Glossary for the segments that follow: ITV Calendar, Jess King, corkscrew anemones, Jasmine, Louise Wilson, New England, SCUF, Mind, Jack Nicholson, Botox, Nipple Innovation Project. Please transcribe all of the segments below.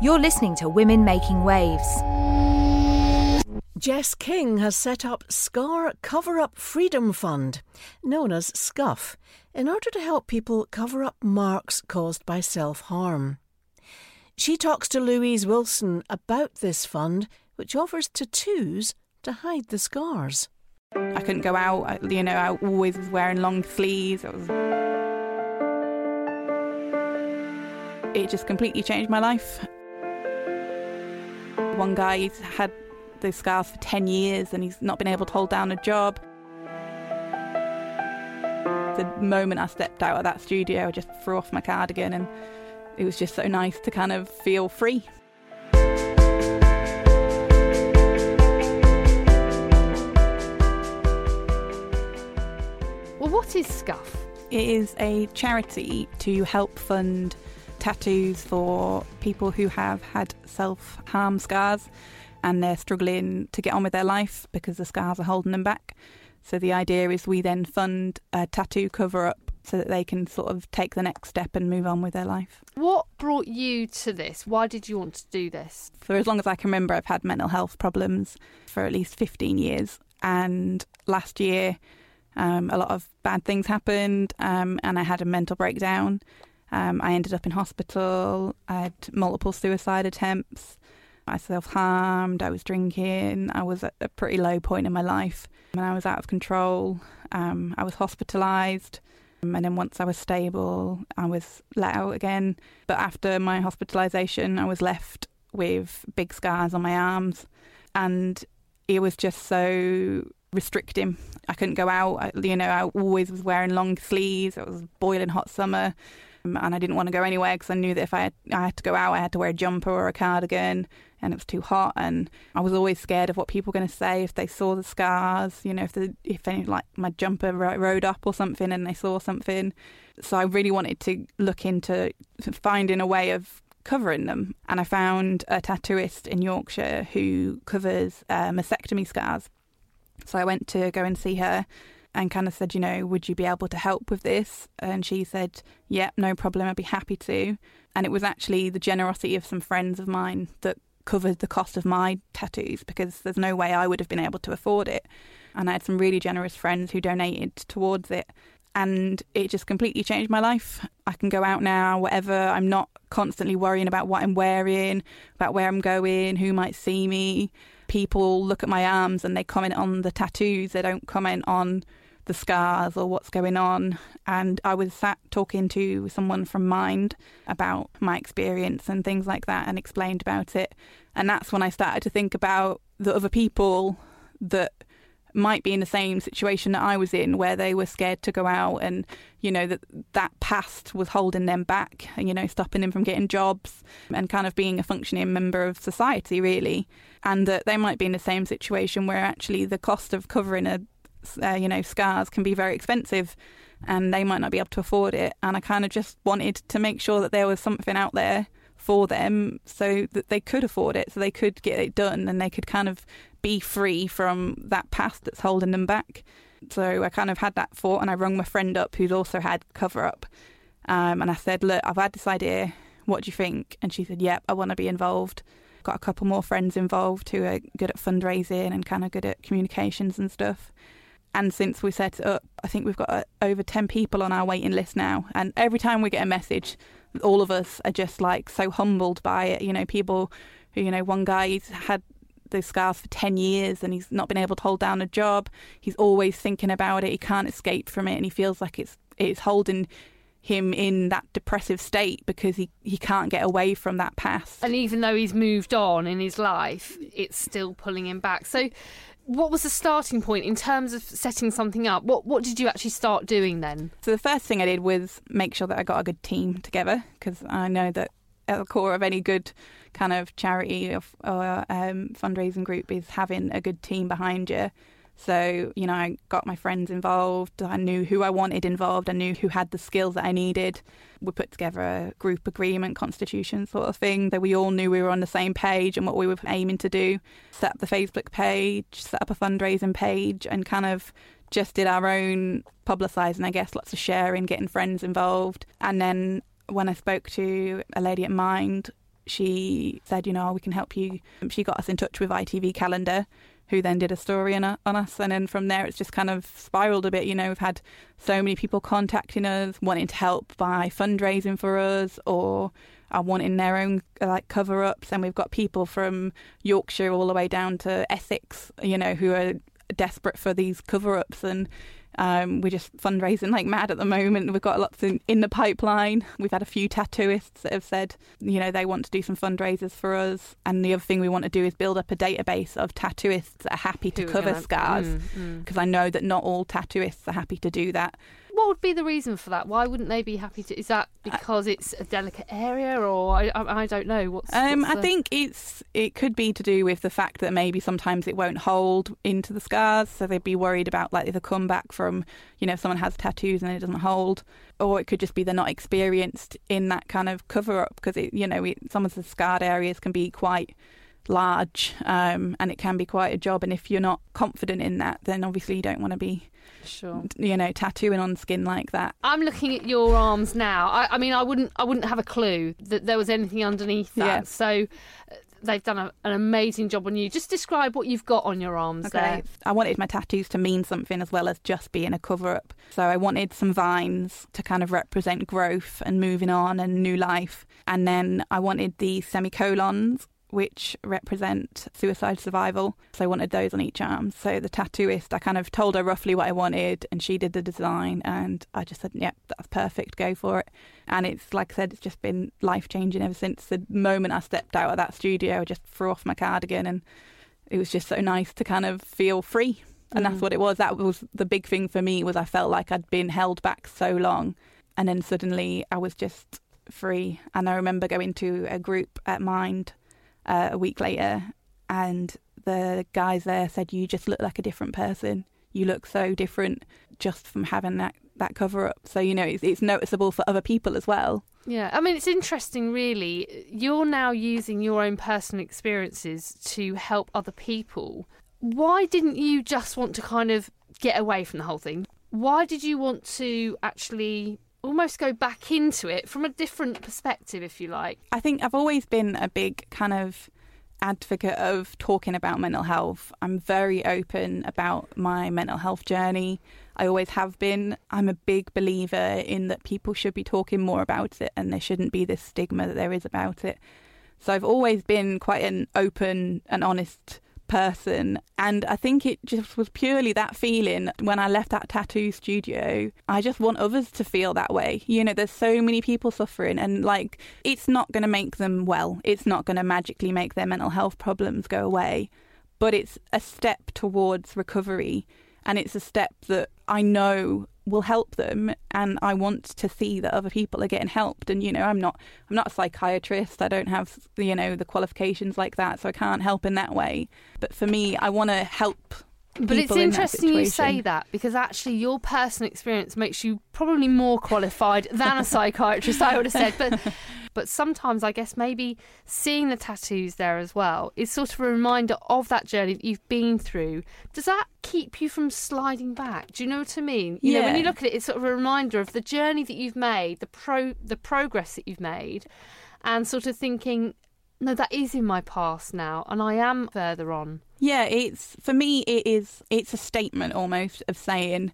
You're listening to Women Making Waves. Jess King has set up Scar Cover-Up Freedom Fund, known as SCUF, in order to help people cover up marks caused by self-harm. She talks to Louise Wilson about this fund, which offers tattoos to hide the scars. I couldn't go out, you know, I always was wearing long sleeves. It just completely changed my life. One guy, he's had those scars for 10 years and he's not been able to hold down a job. The moment I stepped out of that studio, I just threw off my cardigan and it was just so nice to kind of feel free. Well, what is SCUF? It is a charity to help fund tattoos for people who have had self-harm scars and they're struggling to get on with their life because the scars are holding them back. So the idea is we then fund a tattoo cover-up so that they can sort of take the next step and move on with their life. What brought you to this? Why did you want to do this? For as long as I can remember, I've had mental health problems for at least 15 years. And last year, a lot of bad things happened and I had a mental breakdown. I ended up in hospital. I had multiple suicide attempts. I self-harmed, I was drinking, I was at a pretty low point in my life and I was out of control. I was hospitalised and then once I was stable, I was let out again. But after my hospitalisation, I was left with big scars on my arms and it was just so restricting. I couldn't go out, you know, I always was wearing long sleeves, it was boiling hot summer. And I didn't want to go anywhere because I knew that if I had to go out, I had to wear a jumper or a cardigan and it was too hot. And I was always scared of what people were going to say if they saw the scars, you know, if any, like my jumper rode up or something and they saw something. So I really wanted to look into finding a way of covering them. And I found a tattooist in Yorkshire who covers mastectomy scars. So I went to go and see her and kind of said, you know, would you be able to help with this? And she said, yep, no problem, I'd be happy to. And it was actually the generosity of some friends of mine that covered the cost of my tattoos because there's no way I would have been able to afford it. And I had some really generous friends who donated towards it. And it just completely changed my life. I can go out now, whatever. I'm not constantly worrying about what I'm wearing, about where I'm going, who might see me. People look at my arms and they comment on the tattoos. They don't comment on the scars or what's going on. And I was sat talking to someone from Mind about my experience and things like that and explained about it. And that's when I started to think about the other people that might be in the same situation that I was in, where they were scared to go out and, you know, that past was holding them back and, you know, stopping them from getting jobs and kind of being a functioning member of society, really. And that they might be in the same situation where actually the cost of covering scars can be very expensive and they might not be able to afford it. And I kind of just wanted to make sure that there was something out there for them so that they could afford it, so they could get it done and they could kind of be free from that past that's holding them back. So I kind of had that thought and I rung my friend up who's also had cover-up and I said, look, I've had this idea, what do you think? And she said, yep, I want to be involved. Got a couple more friends involved who are good at fundraising and kind of good at communications and stuff. And since we set it up, I think we've got over 10 people on our waiting list now. And every time we get a message, all of us are just like so humbled by it. You know, people who, you know, one guy, he's had those scars for 10 years and he's not been able to hold down a job. He's always thinking about it. He can't escape from it. And he feels like it's holding him in that depressive state because he can't get away from that past. And even though he's moved on in his life, it's still pulling him back. So what was the starting point in terms of setting something up? What did you actually start doing then? So the first thing I did was make sure that I got a good team together, because I know that at the core of any good kind of charity or fundraising group is having a good team behind you. So, you know, I got my friends involved. I knew who I wanted involved. I knew who had the skills that I needed. We put together a group agreement, constitution sort of thing that we all knew we were on the same page and what we were aiming to do. Set up the Facebook page, set up a fundraising page and kind of just did our own publicising, I guess, lots of sharing, getting friends involved. And then when I spoke to a lady at Mind, she said, you know, we can help you. She got us in touch with ITV Calendar, who then did a story on us. And then from there, it's just kind of spiraled a bit. You know, we've had so many people contacting us, wanting to help by fundraising for us, or are wanting their own like cover-ups. And we've got people from Yorkshire all the way down to Essex, you know, who are desperate for these cover-ups. And we're just fundraising like mad at the moment. We've got lots in the pipeline. We've had a few tattooists that have said, you know, they want to do some fundraisers for us. And the other thing we want to do is build up a database of tattooists that are happy to cover scars, because I know that not all tattooists are happy to do that. What would be the reason for that? Why wouldn't they be happy to? Is that because it's a delicate area, or I don't know? I think it could be to do with the fact that maybe sometimes it won't hold into the scars, so they'd be worried about like the comeback from, you know, if someone has tattoos and it doesn't hold. Or it could just be they're not experienced in that kind of cover up, because some of the scarred areas can be quite large, and it can be quite a job. And if you're not confident in that, then obviously you don't want to be tattooing on skin like that. I'm looking at your arms now. I mean, I wouldn't have a clue that there was anything underneath that. Yeah. So they've done an amazing job on you. Just describe what you've got on your arms there. I wanted my tattoos to mean something as well as just being a cover-up. So I wanted some vines to kind of represent growth and moving on and new life. And then I wanted the semicolons, which represent suicide survival. So I wanted those on each arm. So the tattooist, I kind of told her roughly what I wanted, and she did the design, and I just said, yep, that's perfect, go for it. And it's, like I said, it's just been life-changing ever since the moment I stepped out of that studio. I just threw off my cardigan, and it was just so nice to kind of feel free. And that's what it was. That was the big thing for me, was I felt like I'd been held back so long, and then suddenly I was just free. And I remember going to a group at Mind a week later, and the guys there said, you just look like a different person. You look so different just from having that cover up. So, you know, it's noticeable for other people as well. Yeah, I mean, it's interesting, really. You're now using your own personal experiences to help other people. Why didn't you just want to kind of get away from the whole thing? Why did you want to actually almost go back into it from a different perspective, if you like? I think I've always been a big kind of advocate of talking about mental health. I'm very open about my mental health journey. I always have been. I'm a big believer in that people should be talking more about it, and there shouldn't be this stigma that there is about it. So I've always been quite an open and honest person, and I think it just was purely that feeling when I left that tattoo studio. I just want others to feel that way. You know, there's so many people suffering, and like, it's not going to make them well. It's not going to magically make their mental health problems go away, but it's a step towards recovery, and it's a step that I know will help them. And I want to see that other people are getting helped. And, you know, I'm not a psychiatrist. I don't have, you know, the qualifications like that, so I can't help in that way. But for me, I want to help people. But it's interesting you say that, because actually your personal experience makes you probably more qualified than a psychiatrist, I would have said. But sometimes I guess maybe seeing the tattoos there as well is sort of a reminder of that journey that you've been through. Does that keep you from sliding back? Do you know what I mean? You know, when you look at it, it's sort of a reminder of the journey that you've made, the progress that you've made, and sort of thinking, no, that is in my past now, and I am further on. Yeah, it's, for me, it's a statement almost of saying,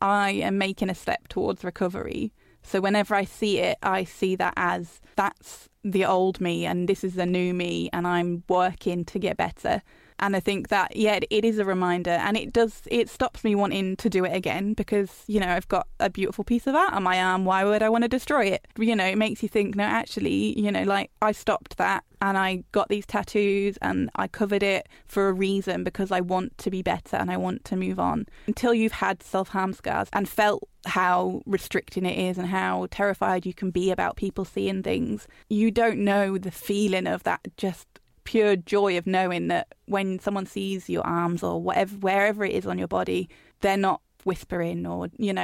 I am making a step towards recovery. So whenever I see it, I see that as, that's the old me and this is the new me, and I'm working to get better. And I think that, yeah, it is a reminder, and it stops me wanting to do it again, because, you know, I've got a beautiful piece of art on my arm. Why would I want to destroy it? You know, it makes you think, no, actually, you know, like, I stopped that and I got these tattoos and I covered it for a reason, because I want to be better and I want to move on. Until you've had self-harm scars and felt how restricting it is and how terrified you can be about people seeing things, you don't know the feeling of that just pure joy of knowing that when someone sees your arms or whatever, wherever it is on your body, they're not whispering, or you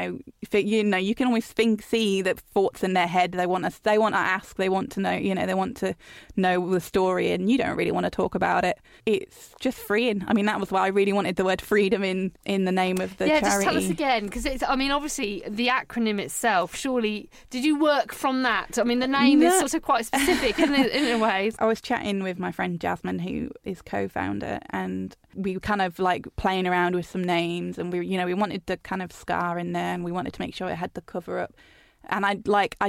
can always see that thoughts in their head. They want to know the story, and you don't really want to talk about it. It's just freeing. I mean, that was why I really wanted the word freedom in the name of the charity. Just tell us again, because it's, I mean, obviously the acronym itself. Surely, did you work from that? I mean, the name is sort of quite specific in a way. I was chatting with my friend Jasmine, who is co-founder, and we were kind of like playing around with some names, and we wanted the kind of scar in there, and we wanted to make sure it had the cover up. And I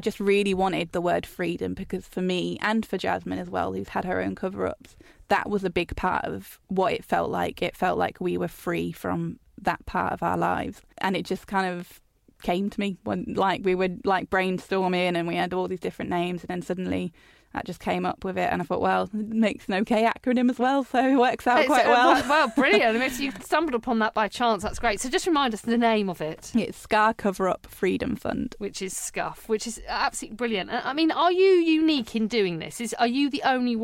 just really wanted the word freedom, because for me and for Jasmine as well, who's had her own cover-ups, that was a big part of what it felt like. It felt like we were free from that part of our lives. And it just kind of came to me when we were brainstorming, and we had all these different names, and then suddenly that just came up with it, and I thought, well, it makes an okay acronym as well, so it works out quite well. Well, brilliant. If you stumbled upon that by chance, that's great. So just remind us the name of it. It's Scar Cover Up Freedom Fund. Which is SCUF, which is absolutely brilliant. I mean, are you unique in doing this? Are you the only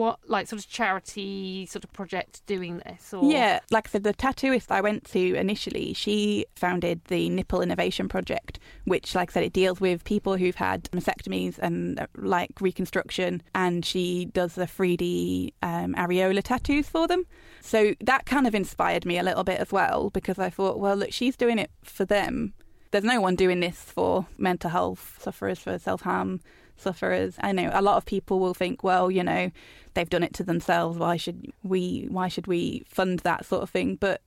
charity sort of project doing this? Or? Yeah, like I said, the tattooist I went to initially, she founded the Nipple Innovation Project, which, like I said, it deals with people who've had mastectomies and reconstruction. And she does the 3D areola tattoos for them. So that kind of inspired me a little bit as well, because I thought, well, look, she's doing it for them. There's no one doing this for mental health sufferers, for self-harm sufferers. I know a lot of people will think, well, they've done it to themselves. Why should we fund that sort of thing? But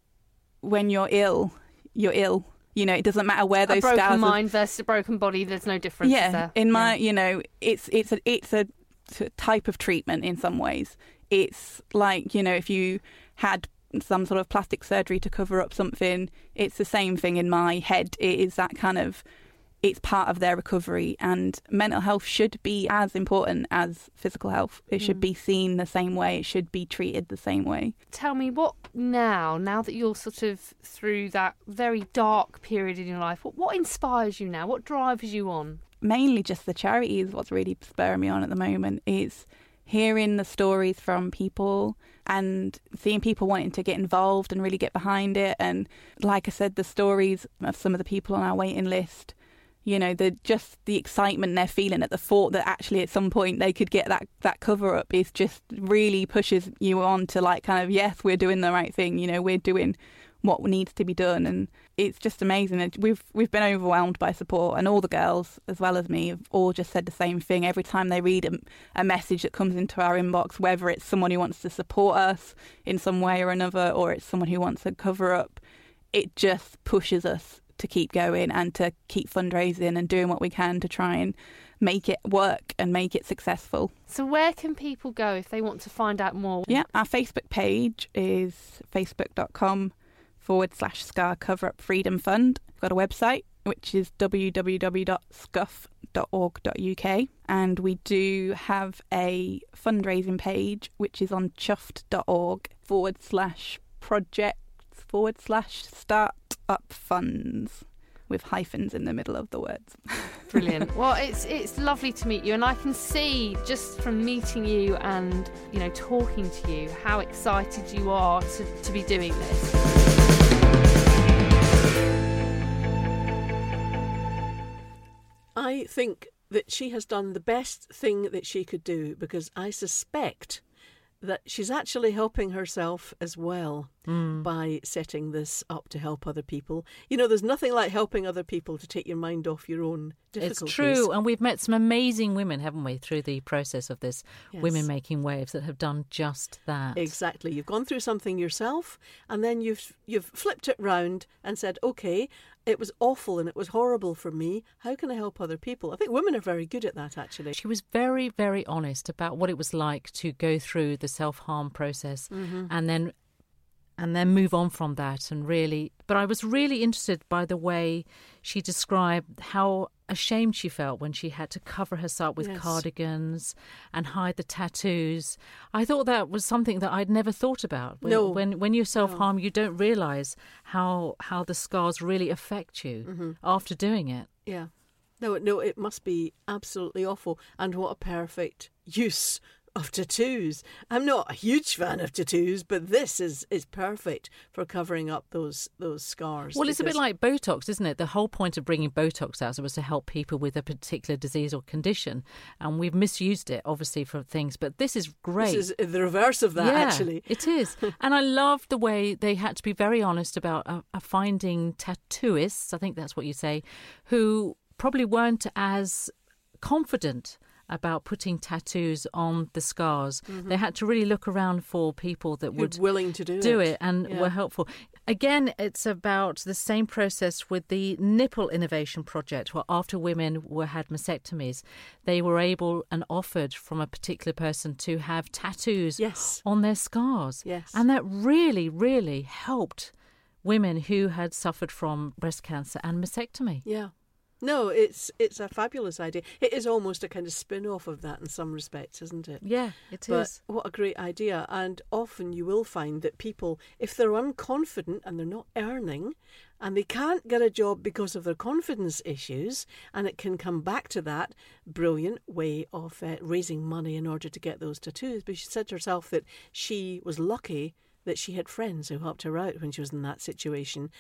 when you're ill, you're ill. It doesn't matter where those scars... A broken mind versus a broken body, there's no difference there. Yeah, it's a type of treatment in some ways. It's if you had some sort of plastic surgery to cover up something, it's the same thing in my head. It is that kind of, it's part of their recovery, and mental health should be as important as physical health. It should be seen the same way. It should be treated the same way. Tell me, what now that you're sort of through that very dark period in your life, what inspires you now? What drives you on? Mainly just the charity is what's really spurring me on at the moment. It's hearing the stories from people and seeing people wanting to get involved and really get behind it. And like I said, the stories of some of the people on our waiting list, just the excitement they're feeling at the thought that actually at some point they could get that cover up is just really pushes you on to yes, we're doing the right thing. We're doing what needs to be done, and it's just amazing. We've been overwhelmed by support, and all the girls as well as me have all just said the same thing every time they read a message that comes into our inbox, whether it's someone who wants to support us in some way or another, or it's someone who wants a cover up. It just pushes us to keep going and to keep fundraising and doing what we can to try and make it work and make it successful. So where can people go if they want to find out more? Yeah, our Facebook page is facebook.com/Scar Cover Up Freedom Fund. We've got a website, which is www.scuf.org.uk. And we do have a fundraising page, which is on chuffed.org/projects/start-up funds. With hyphens in the middle of the words. Brilliant. Well, it's lovely to meet you, and I can see just from meeting you and talking to you how excited you are to be doing this. I think that she has done the best thing that she could do, because I suspect that she's actually helping herself as well by setting this up to help other people. There's nothing like helping other people to take your mind off your own difficulties. It's true, and we've met some amazing women, haven't we, through the process of this, Women Making Waves, that have done just that. Exactly. You've gone through something yourself, and then you've flipped it round and said, OK, it was awful and it was horrible for me. How can I help other people? I think women are very good at that, actually. She was very, very honest about what it was like to go through the self-harm process and then move on from that. And really, but I was really interested by the way she described how ashamed she felt when she had to cover herself with cardigans and hide the tattoos. I thought that was something that I'd never thought about. When you self-harm, you don't realise how the scars really affect you after doing it. Yeah. No, it must be absolutely awful. And what a perfect use of tattoos. I'm not a huge fan of tattoos, but this is perfect for covering up those scars. Well, it's a bit like Botox, isn't it? The whole point of bringing Botox out was to help people with a particular disease or condition, and we've misused it, obviously, for things, but this is great. This is the reverse of that, actually. It is. And I love the way they had to be very honest about finding tattooists, I think that's what you say, who probably weren't as confident about putting tattoos on the scars. Mm-hmm. They had to really look around for people that would willing to do it and were helpful. Again, it's about the same process with the Nipple Innovation Project, where after women had mastectomies, they were able and offered from a particular person to have tattoos on their scars. Yes. And that really, really helped women who had suffered from breast cancer and mastectomy. Yeah. No, it's a fabulous idea. It is almost a kind of spin-off of that in some respects, isn't it? Yeah, it is. But what a great idea. And often you will find that people, if they're unconfident and they're not earning and they can't get a job because of their confidence issues, and it can come back to that brilliant way of raising money in order to get those tattoos. But she said to herself that she was lucky that she had friends who helped her out when she was in that situation.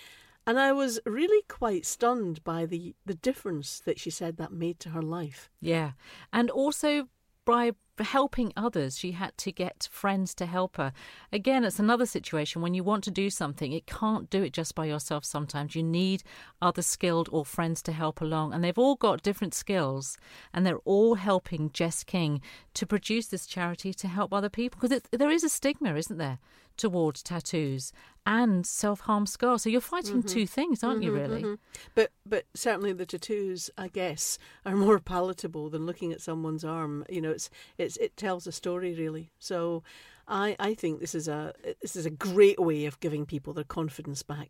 And I was really quite stunned by the difference that she said that made to her life. Yeah. And also by helping others, she had to get friends to help her. Again, it's another situation when you want to do something, you can't do it just by yourself sometimes. You need other skilled or friends to help along. And they've all got different skills and they're all helping Jess King to produce this charity to help other people. Because there is a stigma, isn't there, towards tattoos and self-harm scars. So you're fighting two things, aren't you, really? Mm-hmm. But certainly the tattoos, I guess, are more palatable than looking at someone's arm. You know, it tells a story, really. So I think this is a great way of giving people their confidence back.